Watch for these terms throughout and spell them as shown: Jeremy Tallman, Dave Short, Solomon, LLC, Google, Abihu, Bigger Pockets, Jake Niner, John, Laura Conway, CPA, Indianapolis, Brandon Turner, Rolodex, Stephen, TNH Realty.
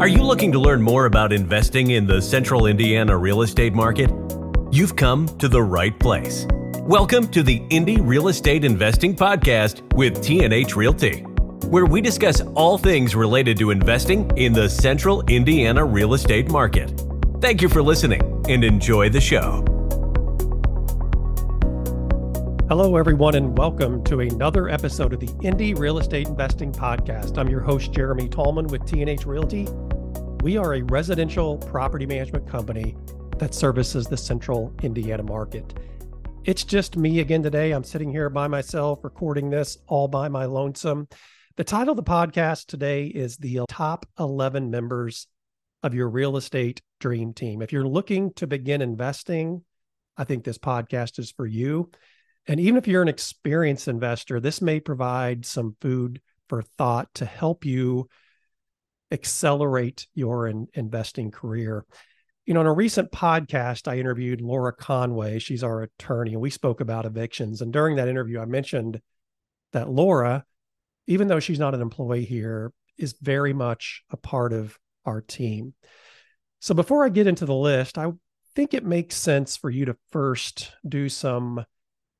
Are you looking to learn more about investing in the Central Indiana real estate market? You've come to the right place. Welcome to the Indy Real Estate Investing Podcast with TNH Realty, where we discuss all things related to investing in the Central Indiana real estate market. Thank you for listening and enjoy the show. Hello, everyone, and welcome to another episode of the Indy Real Estate Investing Podcast. I'm your host, Jeremy Tallman with TNH Realty. We are a residential property management company that services the Central Indiana market. It's just me again today. I'm sitting here by myself recording this all by my lonesome. The title of the podcast today is the top 11 members of your real estate dream team. If you're looking to begin investing, I think this podcast is for you. And even if you're an experienced investor, this may provide some food for thought to help you accelerate your investing career. You know, in a recent podcast, I interviewed Laura Conway. She's our attorney, and we spoke about evictions. And during that interview, I mentioned that Laura, even though she's not an employee here, is very much a part of our team. So before I get into the list, I think it makes sense for you to first do some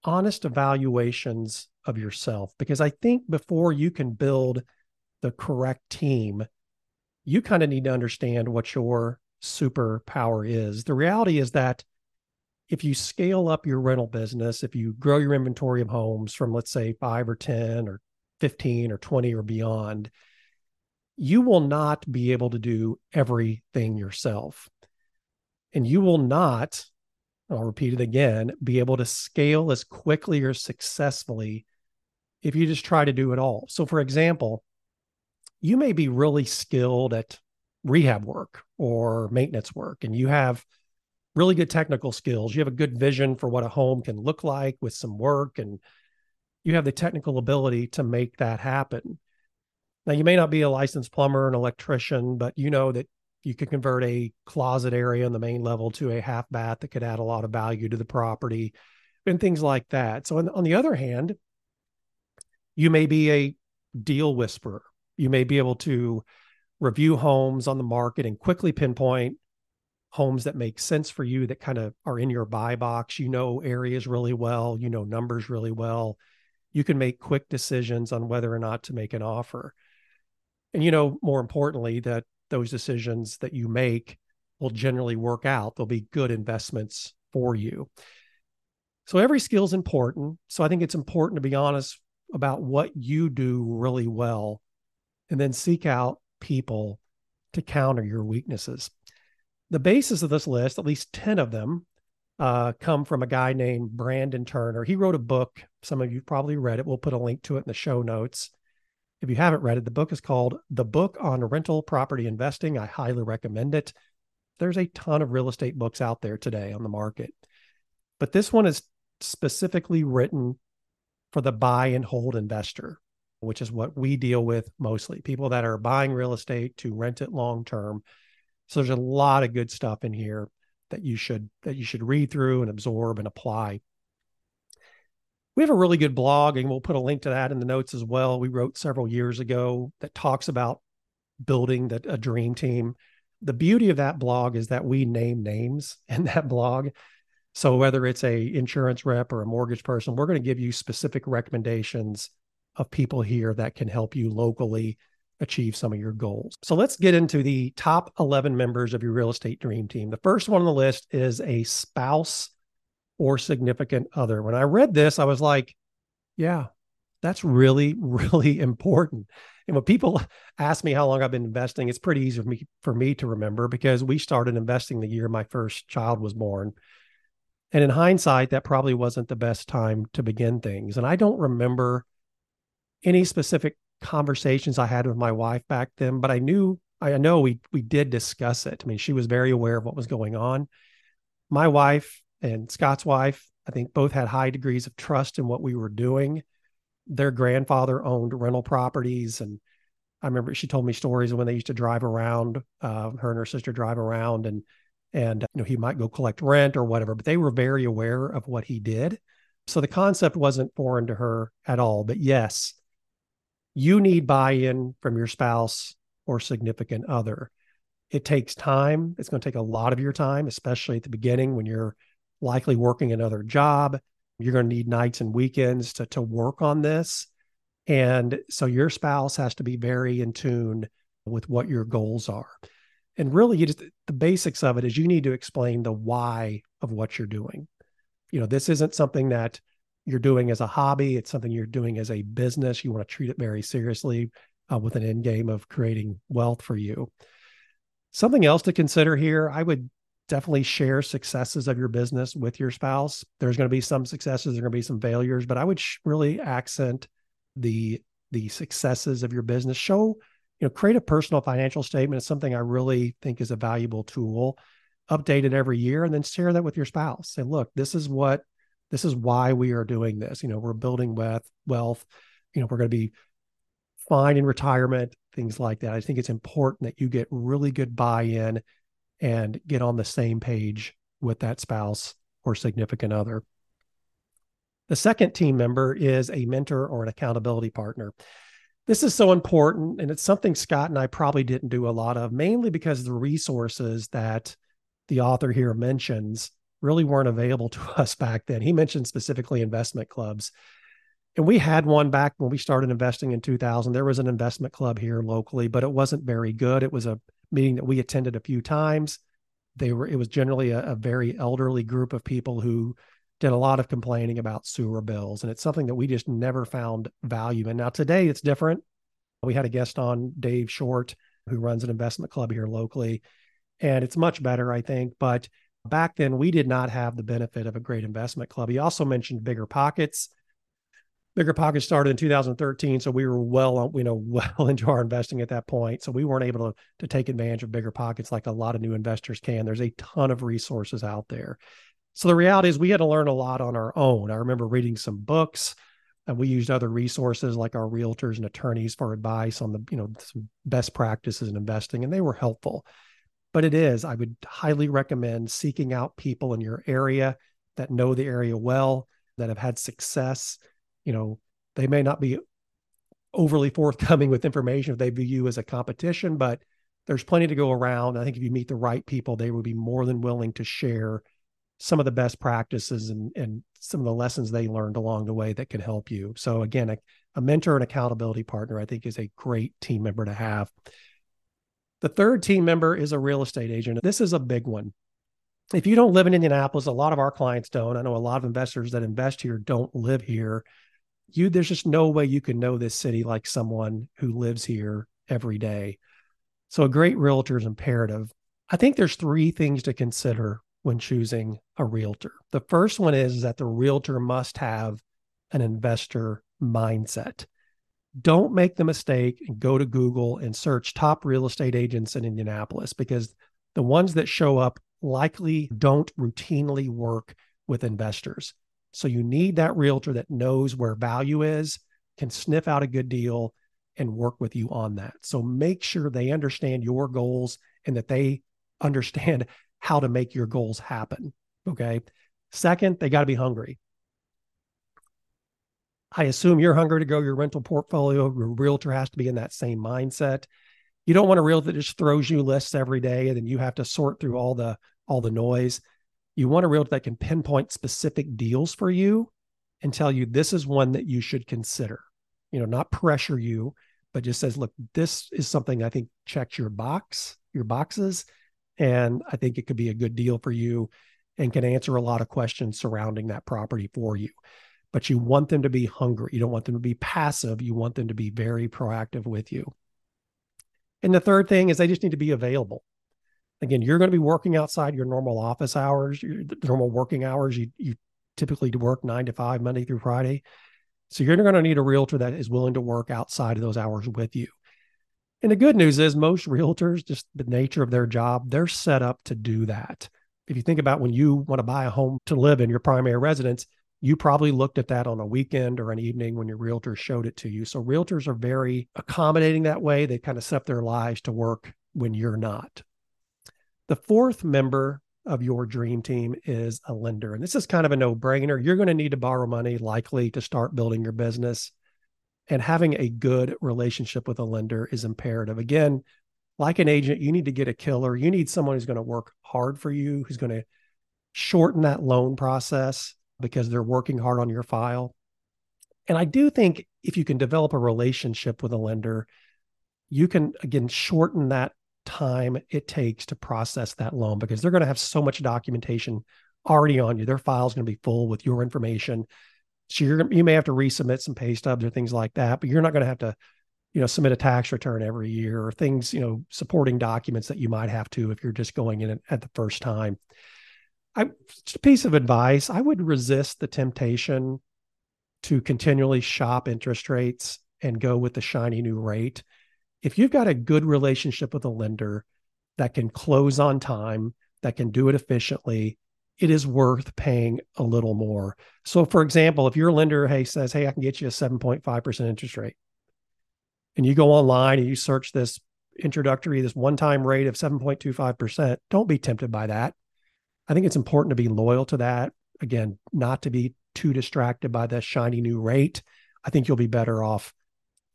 honest evaluations of yourself, because I think before you can build the correct team, you kind of need to understand what your superpower is. The reality is that if you scale up your rental business, if you grow your inventory of homes from, let's say, 5 or 10 or 15 or 20 or beyond, you will not be able to do everything yourself. And you will not, I'll repeat it again, be able to scale as quickly or successfully if you just try to do it all. So for example, you may be really skilled at rehab work or maintenance work, and you have really good technical skills. You have a good vision for what a home can look like with some work, and you have the technical ability to make that happen. Now, you may not be a licensed plumber, an electrician, but you know that you could convert a closet area on the main level to a half bath that could add a lot of value to the property and things like that. So on the other hand, you may be a deal whisperer. You may be able to review homes on the market and quickly pinpoint homes that make sense for you, that kind of are in your buy box. You know areas really well. You know numbers really well. You can make quick decisions on whether or not to make an offer. And, you know, more importantly, that those decisions that you make will generally work out. They'll be good investments for you. So every skill is important. So I think it's important to be honest about what you do really well and then seek out people to counter your weaknesses. The basis of this list, at least 10 of them, come from a guy named Brandon Turner. He wrote a book. Some of you probably read it. We'll put a link to it in the show notes. If you haven't read it, the book is called The Book on Rental Property Investing. I highly recommend it. There's a ton of real estate books out there today on the market, but this one is specifically written for the buy and hold investor, which is what we deal with mostly, people that are buying real estate to rent it long-term. So there's a lot of good stuff in here that you should read through and absorb and apply. We have a really good blog, and we'll put a link to that in the notes as well. We wrote several years ago that talks about building a dream team. The beauty of that blog is that we name names in that blog. So whether it's a insurance rep or a mortgage person, we're going to give you specific recommendations of people here that can help you locally achieve some of your goals. So let's get into the top 11 members of your real estate dream team. The first one on the list is a spouse or significant other. When I read this, I was like, yeah, that's really, really important. And when people ask me how long I've been investing, it's pretty easy for me to remember, because we started investing the year my first child was born. And in hindsight, that probably wasn't the best time to begin things. And I don't remember any specific conversations I had with my wife back then, but I know we did discuss it. I mean, she was very aware of what was going on. My wife and Scott's wife, I think, both had high degrees of trust in what we were doing. Their grandfather owned rental properties, and I remember she told me stories of when they used to drive around, her and her sister drive around, and you know, he might go collect rent or whatever, but they were very aware of what he did. So the concept wasn't foreign to her at all. But yes, you need buy-in from your spouse or significant other. It takes time. It's going to take a lot of your time, especially at the beginning when you're likely working another job. You're going to need nights and weekends to work on this. And so your spouse has to be very in tune with what your goals are. And really, you just, the basics of it is you need to explain the why of what you're doing. You know, this isn't something that you're doing as a hobby. It's something you're doing as a business. You want to treat it very seriously with an end game of creating wealth for you. Something else to consider here, I would definitely share successes of your business with your spouse. There's going to be some successes, there's going to be some failures, but I would really accent the successes of your business. Show, you know, create a personal financial statement. It's something I really think is a valuable tool. Update it every year and then share that with your spouse. Say, look, this is why we are doing this. You know, we're building wealth. You know, we're going to be fine in retirement, things like that. I think it's important that you get really good buy-in and get on the same page with that spouse or significant other. The second team member is a mentor or an accountability partner. This is so important, and it's something Scott and I probably didn't do a lot of, mainly because the resources that the author here mentions really weren't available to us back then. He mentioned specifically investment clubs. And we had one back when we started investing in 2000. There was an investment club here locally, but it wasn't very good. It was a meeting that we attended a few times. It was generally a very elderly group of people who did a lot of complaining about sewer bills. And it's something that we just never found value in. Now, today it's different. We had a guest on, Dave Short, who runs an investment club here locally. And it's much better, I think. But back then, we did not have the benefit of a great investment club. He also mentioned Bigger Pockets. Bigger Pockets started in 2013. So we were well into our investing at that point. So we weren't able to take advantage of Bigger Pockets like a lot of new investors can. There's a ton of resources out there. So the reality is we had to learn a lot on our own. I remember reading some books, and we used other resources like our realtors and attorneys for advice on the, you know, some best practices in investing, and they were helpful. But I would highly recommend seeking out people in your area that know the area well, that have had success. You know, they may not be overly forthcoming with information if they view you as a competition, but there's plenty to go around. I think if you meet the right people, they will be more than willing to share some of the best practices and some of the lessons they learned along the way that could help you. So again, a mentor and accountability partner, I think, is a great team member to have. The third team member is a real estate agent. This is a big one. If you don't live in Indianapolis, a lot of our clients don't. I know a lot of investors that invest here don't live here. There's just no way you can know this city like someone who lives here every day. So a great realtor is imperative. I think there's three things to consider when choosing a realtor. The first one is that the realtor must have an investor mindset. Don't make the mistake and go to Google and search top real estate agents in Indianapolis, because the ones that show up likely don't routinely work with investors. So you need that realtor that knows where value is, can sniff out a good deal, and work with you on that. So make sure they understand your goals and that they understand how to make your goals happen, okay? Second, they got to be hungry. I assume you're hungry to grow your rental portfolio. Your realtor has to be in that same mindset. You don't want a realtor that just throws you lists every day and then you have to sort through all the noise. You want a realtor that can pinpoint specific deals for you and tell you this is one that you should consider. You know, not pressure you, but just says, look, this is something I think checks your boxes. And I think it could be a good deal for you and can answer a lot of questions surrounding that property for you. But you want them to be hungry. You don't want them to be passive. You want them to be very proactive with you. And the third thing is they just need to be available. Again, you're going to be working outside your normal office hours, your normal working hours. You typically work 9 to 5, Monday through Friday. So you're going to need a realtor that is willing to work outside of those hours with you. And the good news is most realtors, just the nature of their job, they're set up to do that. If you think about when you want to buy a home to live in, your primary residence, you probably looked at that on a weekend or an evening when your realtor showed it to you. So realtors are very accommodating that way. They kind of set up their lives to work when you're not. The fourth member of your dream team is a lender. And this is kind of a no-brainer. You're going to need to borrow money likely to start building your business. And having a good relationship with a lender is imperative. Again, like an agent, you need to get a killer. You need someone who's going to work hard for you, who's going to shorten that loan process because they're working hard on your file. And I do think if you can develop a relationship with a lender, you can, again, shorten that time it takes to process that loan because they're going to have so much documentation already on you. Their file's going to be full with your information. So you may have to resubmit some pay stubs or things like that, but you're not going to have to, submit a tax return every year or things, supporting documents that you might have to if you're just going in at the first time. Just a piece of advice, I would resist the temptation to continually shop interest rates and go with the shiny new rate. If you've got a good relationship with a lender that can close on time, that can do it efficiently, it is worth paying a little more. So for example, if your lender, says, I can get you a 7.5% interest rate. And you go online and you search this introductory, this one-time rate of 7.25%, don't be tempted by that. I think it's important to be loyal to that. Again, not to be too distracted by the shiny new rate. I think you'll be better off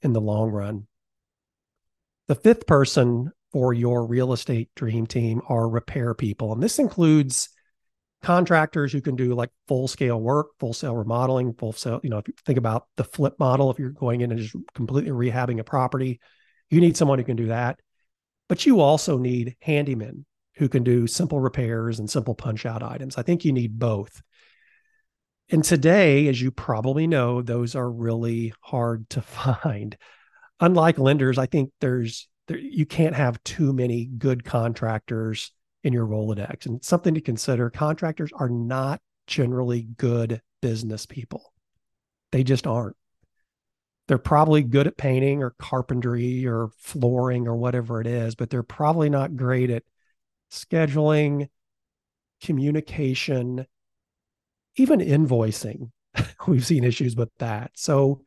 in the long run. The fifth person for your real estate dream team are repair people. And this includes contractors who can do like full-scale work, full-scale remodeling, full-scale, if you think about the flip model, if you're going in and just completely rehabbing a property, you need someone who can do that. But you also need handymen who can do simple repairs and simple punch-out items. I think you need both. And today, as you probably know, those are really hard to find. Unlike lenders, I think you can't have too many good contractors in your Rolodex. And something to consider, contractors are not generally good business people. They just aren't. They're probably good at painting or carpentry or flooring or whatever it is, but they're probably not great at scheduling, communication, even invoicing. We've seen issues with that. So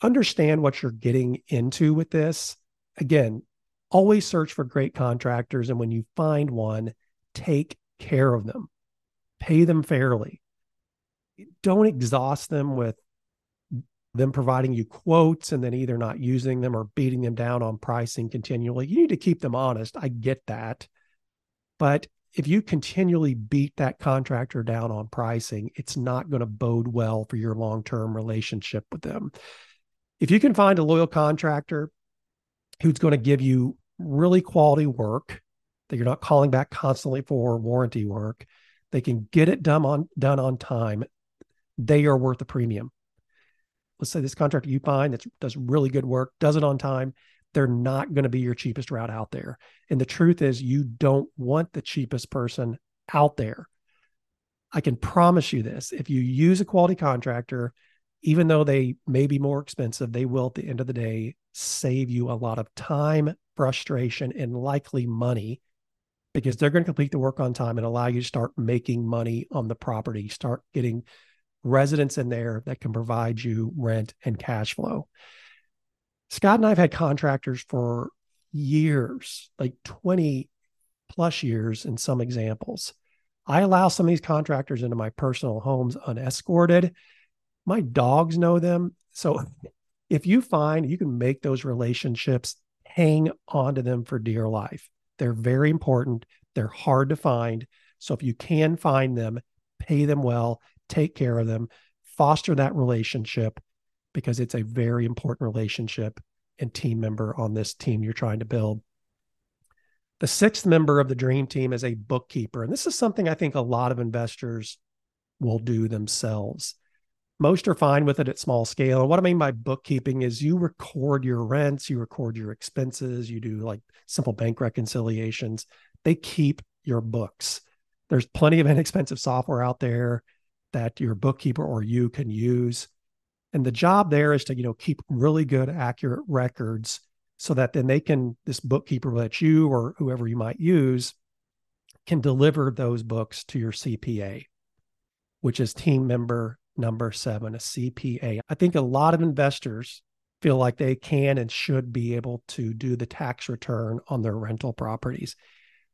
understand what you're getting into with this. Again, always search for great contractors. And when you find one, take care of them, pay them fairly. Don't exhaust them with them providing you quotes and then either not using them or beating them down on pricing continually. You need to keep them honest. I get that. But if you continually beat that contractor down on pricing, it's not going to bode well for your long-term relationship with them. If you can find a loyal contractor who's going to give you really quality work that you're not calling back constantly for warranty work, they can get it done on time, they are worth a premium. Let's say this contractor you find that does really good work, does it on time, they're not going to be your cheapest route out there. And the truth is you don't want the cheapest person out there. I can promise you this. If you use a quality contractor, even though they may be more expensive, they will at the end of the day save you a lot of time, frustration, and likely money because they're going to complete the work on time and allow you to start making money on the property, start getting residents in there that can provide you rent and cash flow. Scott and I have had contractors for years, like 20 plus years in some examples. I allow some of these contractors into my personal homes unescorted. My dogs know them. So if you find you can make those relationships, hang on to them for dear life. They're very important. They're hard to find. So if you can find them, pay them well, take care of them, foster that relationship, because it's a very important relationship and team member on this team you're trying to build. The sixth member of the dream team is a bookkeeper. And this is something I think a lot of investors will do themselves. Most are fine with it at small scale. And what I mean by bookkeeping is you record your rents, you record your expenses, you do like simple bank reconciliations. They keep your books. There's plenty of inexpensive software out there that your bookkeeper or you can use. And the job there is to, keep really good, accurate records so that then this bookkeeper that you or whoever you might use can deliver those books to your CPA, which is team member number 7, a CPA. I think a lot of investors feel like they can and should be able to do the tax return on their rental properties,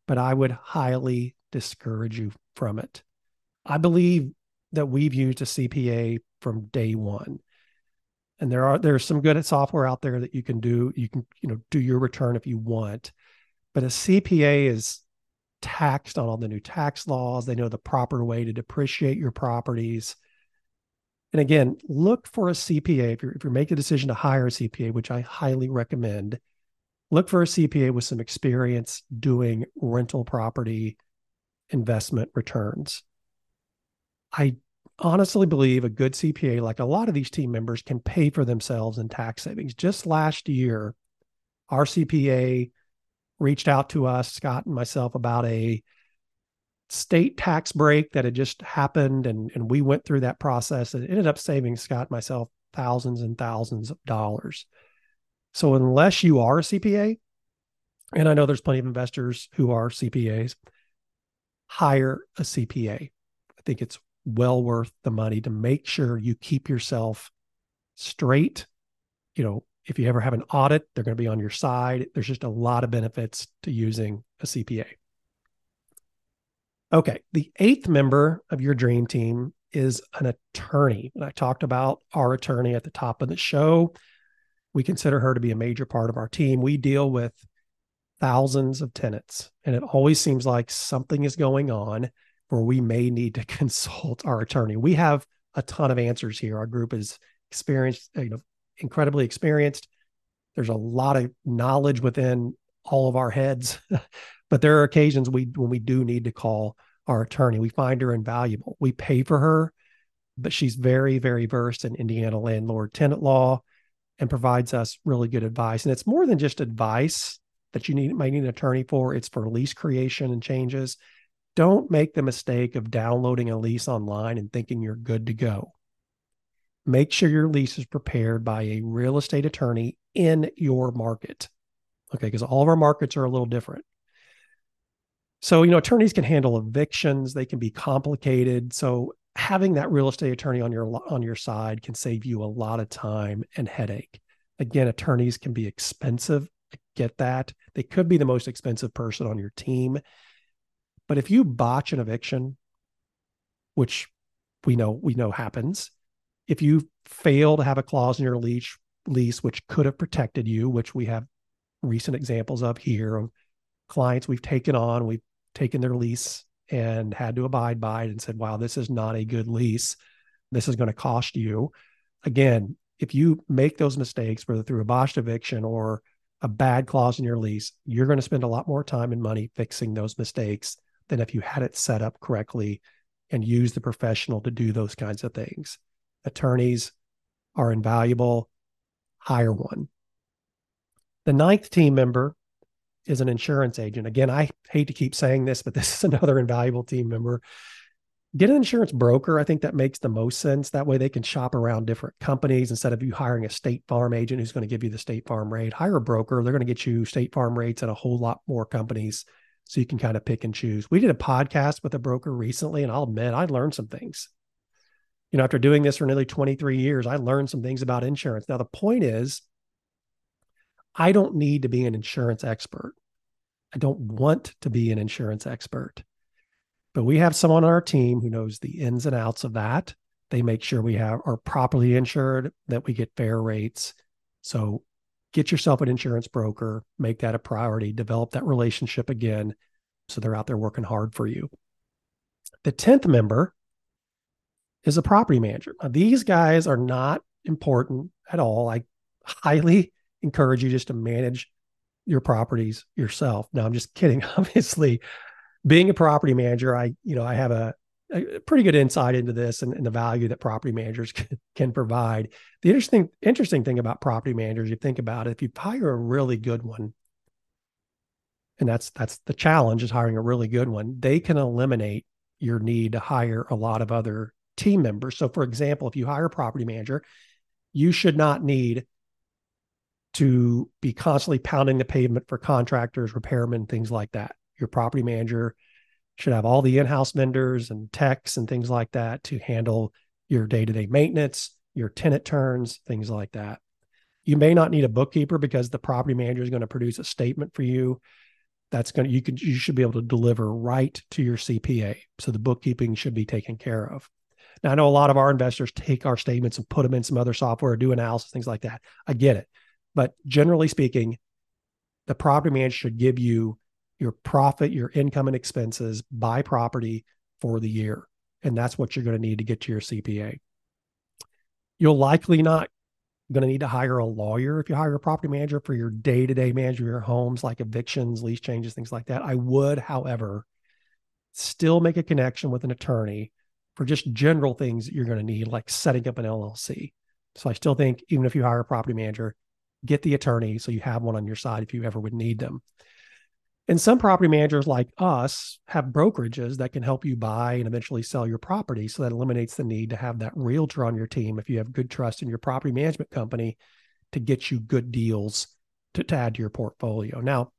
but I would highly discourage you from it. I believe that we've used a CPA from day one. And there's some good software out there that you can do. You can do your return if you want. But a CPA is taxed on all the new tax laws. They know the proper way to depreciate your properties. And again, look for a CPA. If you're making a decision to hire a CPA, which I highly recommend, look for a CPA with some experience doing rental property investment returns. I honestly believe a good CPA, like a lot of these team members, can pay for themselves in tax savings. Just last year, our CPA reached out to us, Scott and myself, about a state tax break that had just happened. And we went through that process and ended up saving Scott and myself thousands and thousands of dollars. So unless you are a CPA, and I know there's plenty of investors who are CPAs, hire a CPA. I think it's well worth the money to make sure you keep yourself straight. You know, if you ever have an audit, they're going to be on your side. There's just a lot of benefits to using a CPA. Okay, the eighth member of your dream team is an attorney. And I talked about our attorney at the top of the show. We consider her to be a major part of our team. We deal with thousands of tenants, and it always seems like something is going on where we may need to consult our attorney. We have a ton of answers here. Our group is experienced, incredibly experienced. There's a lot of knowledge within all of our heads, but there are occasions when we do need to call our attorney. We find her invaluable. We pay for her, but she's very, very versed in Indiana landlord-tenant law and provides us really good advice. And it's more than just advice that you might need an attorney for. It's for lease creation and changes. Don't make the mistake of downloading a lease online and thinking you're good to go. Make sure your lease is prepared by a real estate attorney in your market. Okay, because all of our markets are a little different. So, attorneys can handle evictions. They can be complicated. So having that real estate attorney on your side can save you a lot of time and headache. Again, attorneys can be expensive. I get that. They could be the most expensive person on your team. But if you botch an eviction, which we know happens, if you fail to have a clause in your lease which could have protected you, which we have recent examples of here, of clients we've taken their lease and had to abide by it and said, wow, this is not a good lease. This is going to cost you. Again, if you make those mistakes, whether through a botched eviction or a bad clause in your lease, you're going to spend a lot more time and money fixing those mistakes than if you had it set up correctly and used the professional to do those kinds of things. Attorneys are invaluable. Hire one. The ninth team member is an insurance agent. Again, I hate to keep saying this, but this is another invaluable team member. Get an insurance broker. I think that makes the most sense. That way they can shop around different companies instead of you hiring a State Farm agent who's going to give you the State Farm rate. Hire a broker. They're going to get you State Farm rates at a whole lot more companies, so you can kind of pick and choose. We did a podcast with a broker recently, and I'll admit I learned some things. After doing this for nearly 23 years, I learned some things about insurance. Now, the point is, I don't need to be an insurance expert. I don't want to be an insurance expert. But we have someone on our team who knows the ins and outs of that. They make sure we are properly insured, that we get fair rates. So get yourself an insurance broker, make that a priority, develop that relationship again, so they're out there working hard for you. The 10th member is a property manager. Now, these guys are not important at all. I highly encourage you just to manage your properties yourself. Now, I'm just kidding. Obviously, being a property manager, I have a pretty good insight into this and the value that property managers can provide. The interesting thing about property managers, you think about it, if you hire a really good one, and that's the challenge, is hiring a really good one, they can eliminate your need to hire a lot of other team members. So for example, if you hire a property manager, you should not need to be constantly pounding the pavement for contractors, repairmen, things like that. Your property manager should have all the in-house vendors and techs and things like that to handle your day-to-day maintenance, your tenant turns, things like that. You may not need a bookkeeper because the property manager is going to produce a statement for you. You should be able to deliver right to your CPA. So the bookkeeping should be taken care of. Now, I know a lot of our investors take our statements and put them in some other software, do analysis, things like that. I get it. But generally speaking, the property manager should give you your profit, your income and expenses by property for the year. And that's what you're going to need to get to your CPA. You'll likely not going to need to hire a lawyer if you hire a property manager for your day-to-day management of your homes, like evictions, lease changes, things like that. I would, however, still make a connection with an attorney for just general things that you're going to need, like setting up an LLC. So I still think even if you hire a property manager, get the attorney so you have one on your side if you ever would need them. And some property managers like us have brokerages that can help you buy and eventually sell your property. So that eliminates the need to have that realtor on your team if you have good trust in your property management company to get you good deals to add to your portfolio. Now,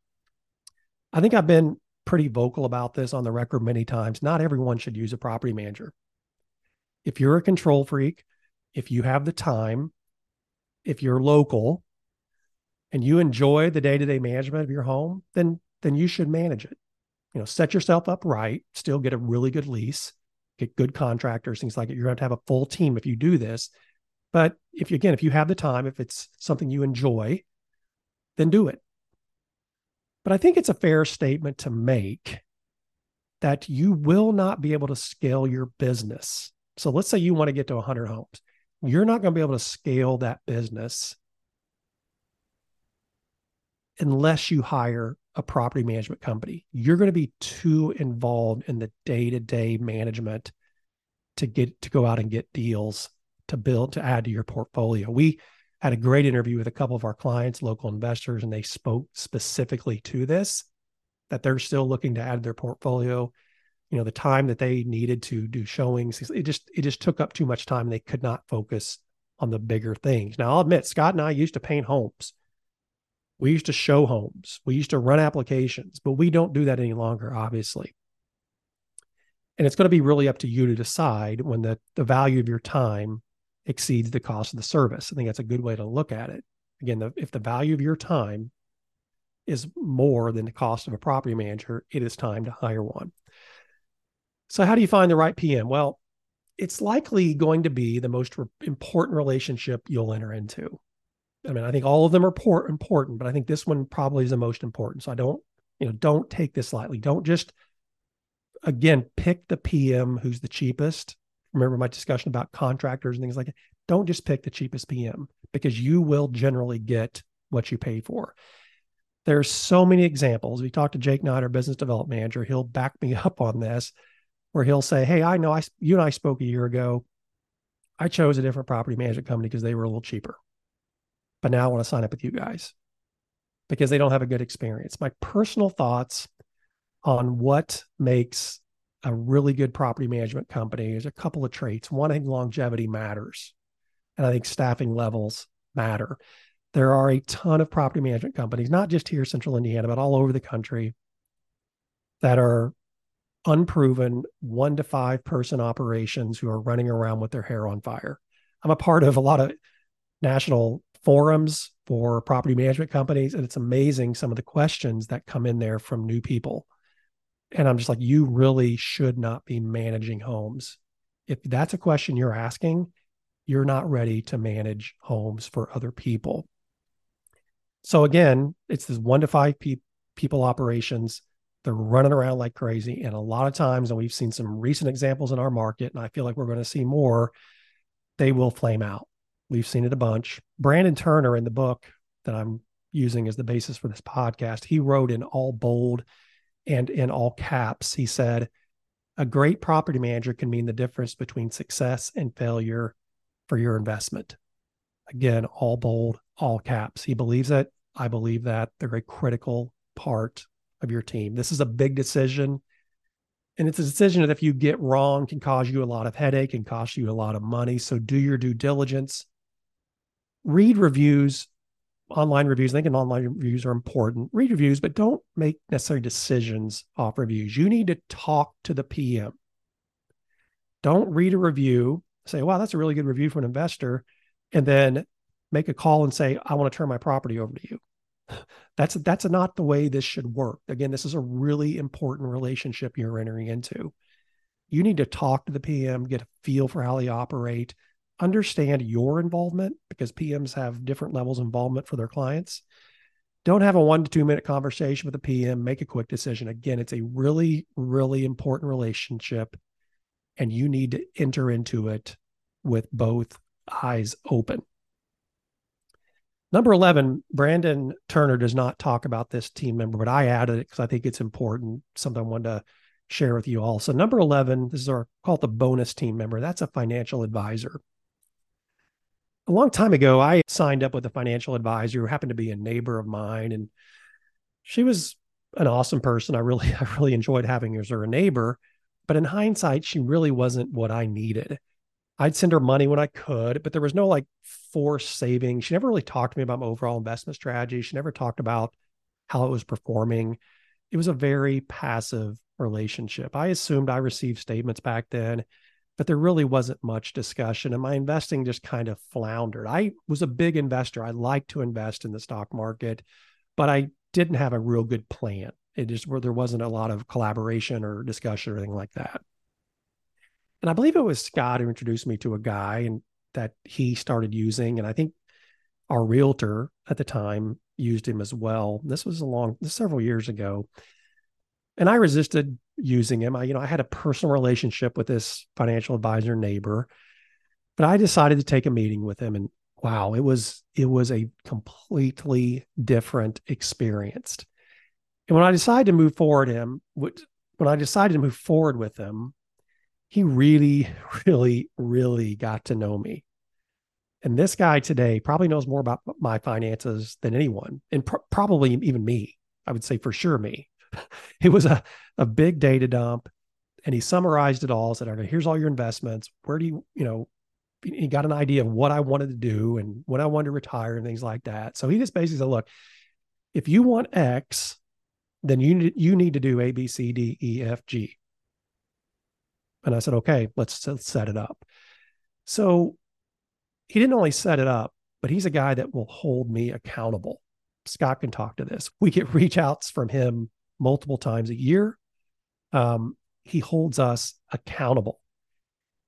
I think I've been pretty vocal about this on the record many times. Not everyone should use a property manager. If you're a control freak, if you have the time, if you're local, and you enjoy the day-to-day management of your home, then you should manage it. You know, set yourself up right, still get a really good lease, get good contractors, things like it. You're going to have a full team if you do this. But if you have the time, if it's something you enjoy, then do it. But I think it's a fair statement to make that you will not be able to scale your business. So let's say you want to get to 100 homes. You're not going to be able to scale that business unless you hire a property management company. You're going to be too involved in the day-to-day management to go out and get deals, to build, to add to your portfolio. We had a great interview with a couple of our clients, local investors, and they spoke specifically to this, that they're still looking to add to their portfolio. You know, the time that they needed to do showings, it just took up too much time. They could not focus on the bigger things. Now, I'll admit, Scott and I used to paint homes. We used to show homes. We used to run applications, but we don't do that any longer, obviously. And it's going to be really up to you to decide when the value of your time exceeds the cost of the service. I think that's a good way to look at it. Again, if the value of your time is more than the cost of a property manager, it is time to hire one. So how do you find the right PM? Well, it's likely going to be the most important relationship you'll enter into. I mean, I think all of them are important, but I think this one probably is the most important. So don't take this lightly. Don't just, again, pick the PM who's the cheapest. Remember my discussion about contractors and things like that. Don't just pick the cheapest PM, because you will generally get what you pay for. There's so many examples. We talked to Jake Niner, business development manager. He'll back me up on this, where he'll say, hey, I know you and I spoke a year ago. I chose a different property management company because they were a little cheaper. But now I want to sign up with you guys because they don't have a good experience. My personal thoughts on what makes a really good property management company is a couple of traits. One, I think longevity matters. And I think staffing levels matter. There are a ton of property management companies, not just here in Central Indiana, but all over the country, that are unproven 1 to 5 person operations who are running around with their hair on fire. I'm a part of a lot of national forums for property management companies, and it's amazing some of the questions that come in there from new people. And I'm just like, you really should not be managing homes. If that's a question you're asking, you're not ready to manage homes for other people. So again, it's this 1 to 5 people operations. They're running around like crazy. And a lot of times, and we've seen some recent examples in our market, and I feel like we're going to see more, they will flame out. We've seen it a bunch. Brandon Turner, in the book that I'm using as the basis for this podcast, he wrote in all bold and in all caps, he said, a great property manager can mean the difference between success and failure for your investment. Again, all bold, all caps. He believes it. I believe that. They're a critical part of your team. This is a big decision. And it's a decision that if you get wrong can cause you a lot of headache and cost you a lot of money. So do your due diligence. Read reviews, online reviews. I think online reviews are important. Read reviews, but don't make necessary decisions off reviews. You need to talk to the PM. Don't read a review, say, wow, that's a really good review from an investor, and then make a call and say, I want to turn my property over to you. That's not the way this should work. Again, this is a really important relationship you're entering into. You need to talk to the PM, get a feel for how they operate, understand your involvement, because PMs have different levels of involvement for their clients, Don't have a 1 to 2 minute conversation with a PM. Make a quick decision. Again, it's a really, really important relationship, and you need to enter into it with both eyes open. Number 11, Brandon Turner does not talk about this team member, but I added it because I think it's important, something I wanted to share with you all. So number 11, this is our, call it the bonus team member. That's a financial advisor. A long time ago, I signed up with a financial advisor who happened to be a neighbor of mine, and she was an awesome person. I really enjoyed having her as a neighbor, but in hindsight, she really wasn't what I needed. I'd send her money when I could, but there was no like forced saving. She never really talked to me about my overall investment strategy. She never talked about how it was performing. It was a very passive relationship. I assumed I received statements back then, but there really wasn't much discussion, and my investing just kind of floundered. I was a big investor. I liked to invest in the stock market, but I didn't have a real good plan. It just, there wasn't a lot of collaboration or discussion or anything like that. And I believe it was Scott who introduced me to a guy and that he started using, and I think our realtor at the time used him as well. This was several years ago. And I resisted using him. I had a personal relationship with this financial advisor neighbor, but I decided to take a meeting with him, and wow, it was a completely different experience. And when I decided to move forward with him, he really, really, really got to know me. And this guy today probably knows more about my finances than anyone, and probably even me. I would say for sure me. It was a big data dump, and he summarized it all, said, okay, here's all your investments. Where do he got an idea of what I wanted to do and when I wanted to retire and things like that. So he just basically said, look, if you want X, then you need to do A, B, C, D, E, F, G. And I said, okay, let's set it up. So he didn't only set it up, but he's a guy that will hold me accountable. Scott can talk to this. We get reach outs from him multiple times a year. He holds us accountable.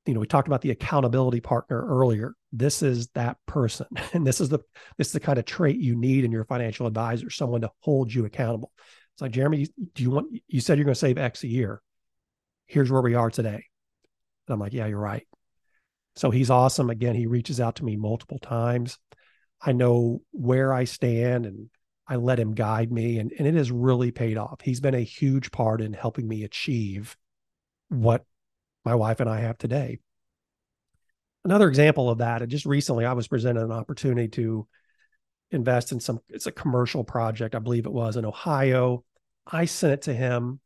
We talked about the accountability partner earlier. This is that person. And this is the kind of trait you need in your financial advisor, someone to hold you accountable. It's like, Jeremy, you said you're going to save X a year. Here's where we are today. And I'm like, yeah, you're right. So he's awesome. Again, he reaches out to me multiple times. I know where I stand, and I let him guide me, and it has really paid off. He's been a huge part in helping me achieve what my wife and I have today. Another example of that, just recently I was presented an opportunity to invest in it's a commercial project, I believe it was in Ohio. I sent it to him,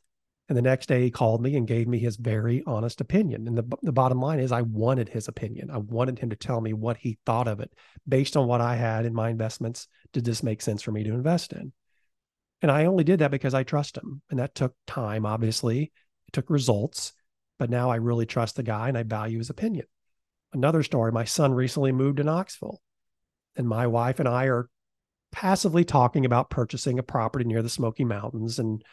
and the next day he called me and gave me his very honest opinion. And the bottom line is I wanted his opinion. I wanted him to tell me what he thought of it. Based on what I had in my investments, did this make sense for me to invest in? And I only did that because I trust him. And that took time, obviously. It took results. But now I really trust the guy and I value his opinion. Another story, my son recently moved to Knoxville. And my wife and I are passively talking about purchasing a property near the Smoky Mountains and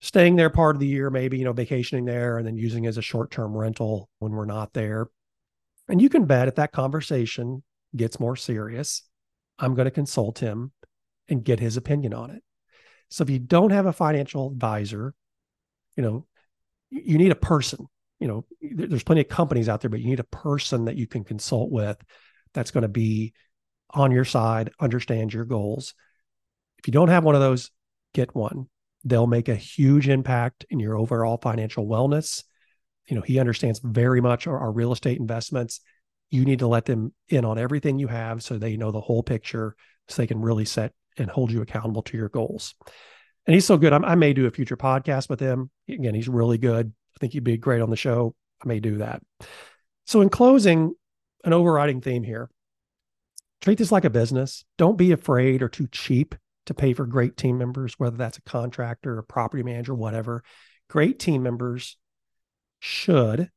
staying there part of the year, maybe, vacationing there, and then using it as a short-term rental when we're not there. And you can bet if that conversation gets more serious, I'm going to consult him and get his opinion on it. So if you don't have a financial advisor, you need a person. There's plenty of companies out there, but you need a person that you can consult with that's going to be on your side, understand your goals. If you don't have one of those, get one. They'll make a huge impact in your overall financial wellness. He understands very much our real estate investments. You need to let them in on everything you have so they know the whole picture, so they can really set and hold you accountable to your goals. And he's so good. I may do a future podcast with him. Again, he's really good. I think he'd be great on the show. I may do that. So in closing, an overriding theme here, treat this like a business. Don't be afraid or too cheap to pay for great team members, whether that's a contractor, a property manager, whatever. Great team members should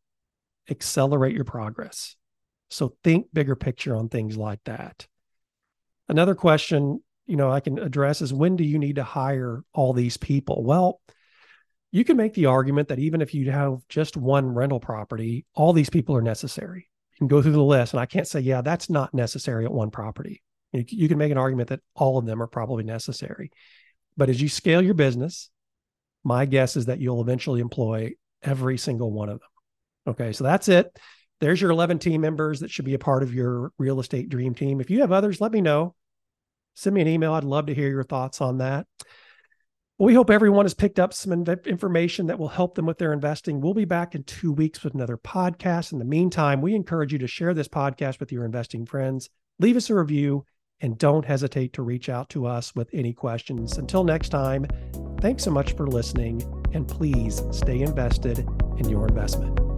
accelerate your progress. So think bigger picture on things like that. Another question, I can address is, when do you need to hire all these people? Well, you can make the argument that even if you have just one rental property, all these people are necessary. You can go through the list, and I can't say, yeah, that's not necessary at one property. You can make an argument that all of them are probably necessary. But as you scale your business, my guess is that you'll eventually employ every single one of them. Okay, so that's it. There's your 11 team members that should be a part of your real estate dream team. If you have others, let me know. Send me an email. I'd love to hear your thoughts on that. We hope everyone has picked up some information that will help them with their investing. We'll be back in 2 weeks with another podcast. In the meantime, we encourage you to share this podcast with your investing friends. Leave us a review, and don't hesitate to reach out to us with any questions. Until next time, thanks so much for listening, and please stay invested in your investment.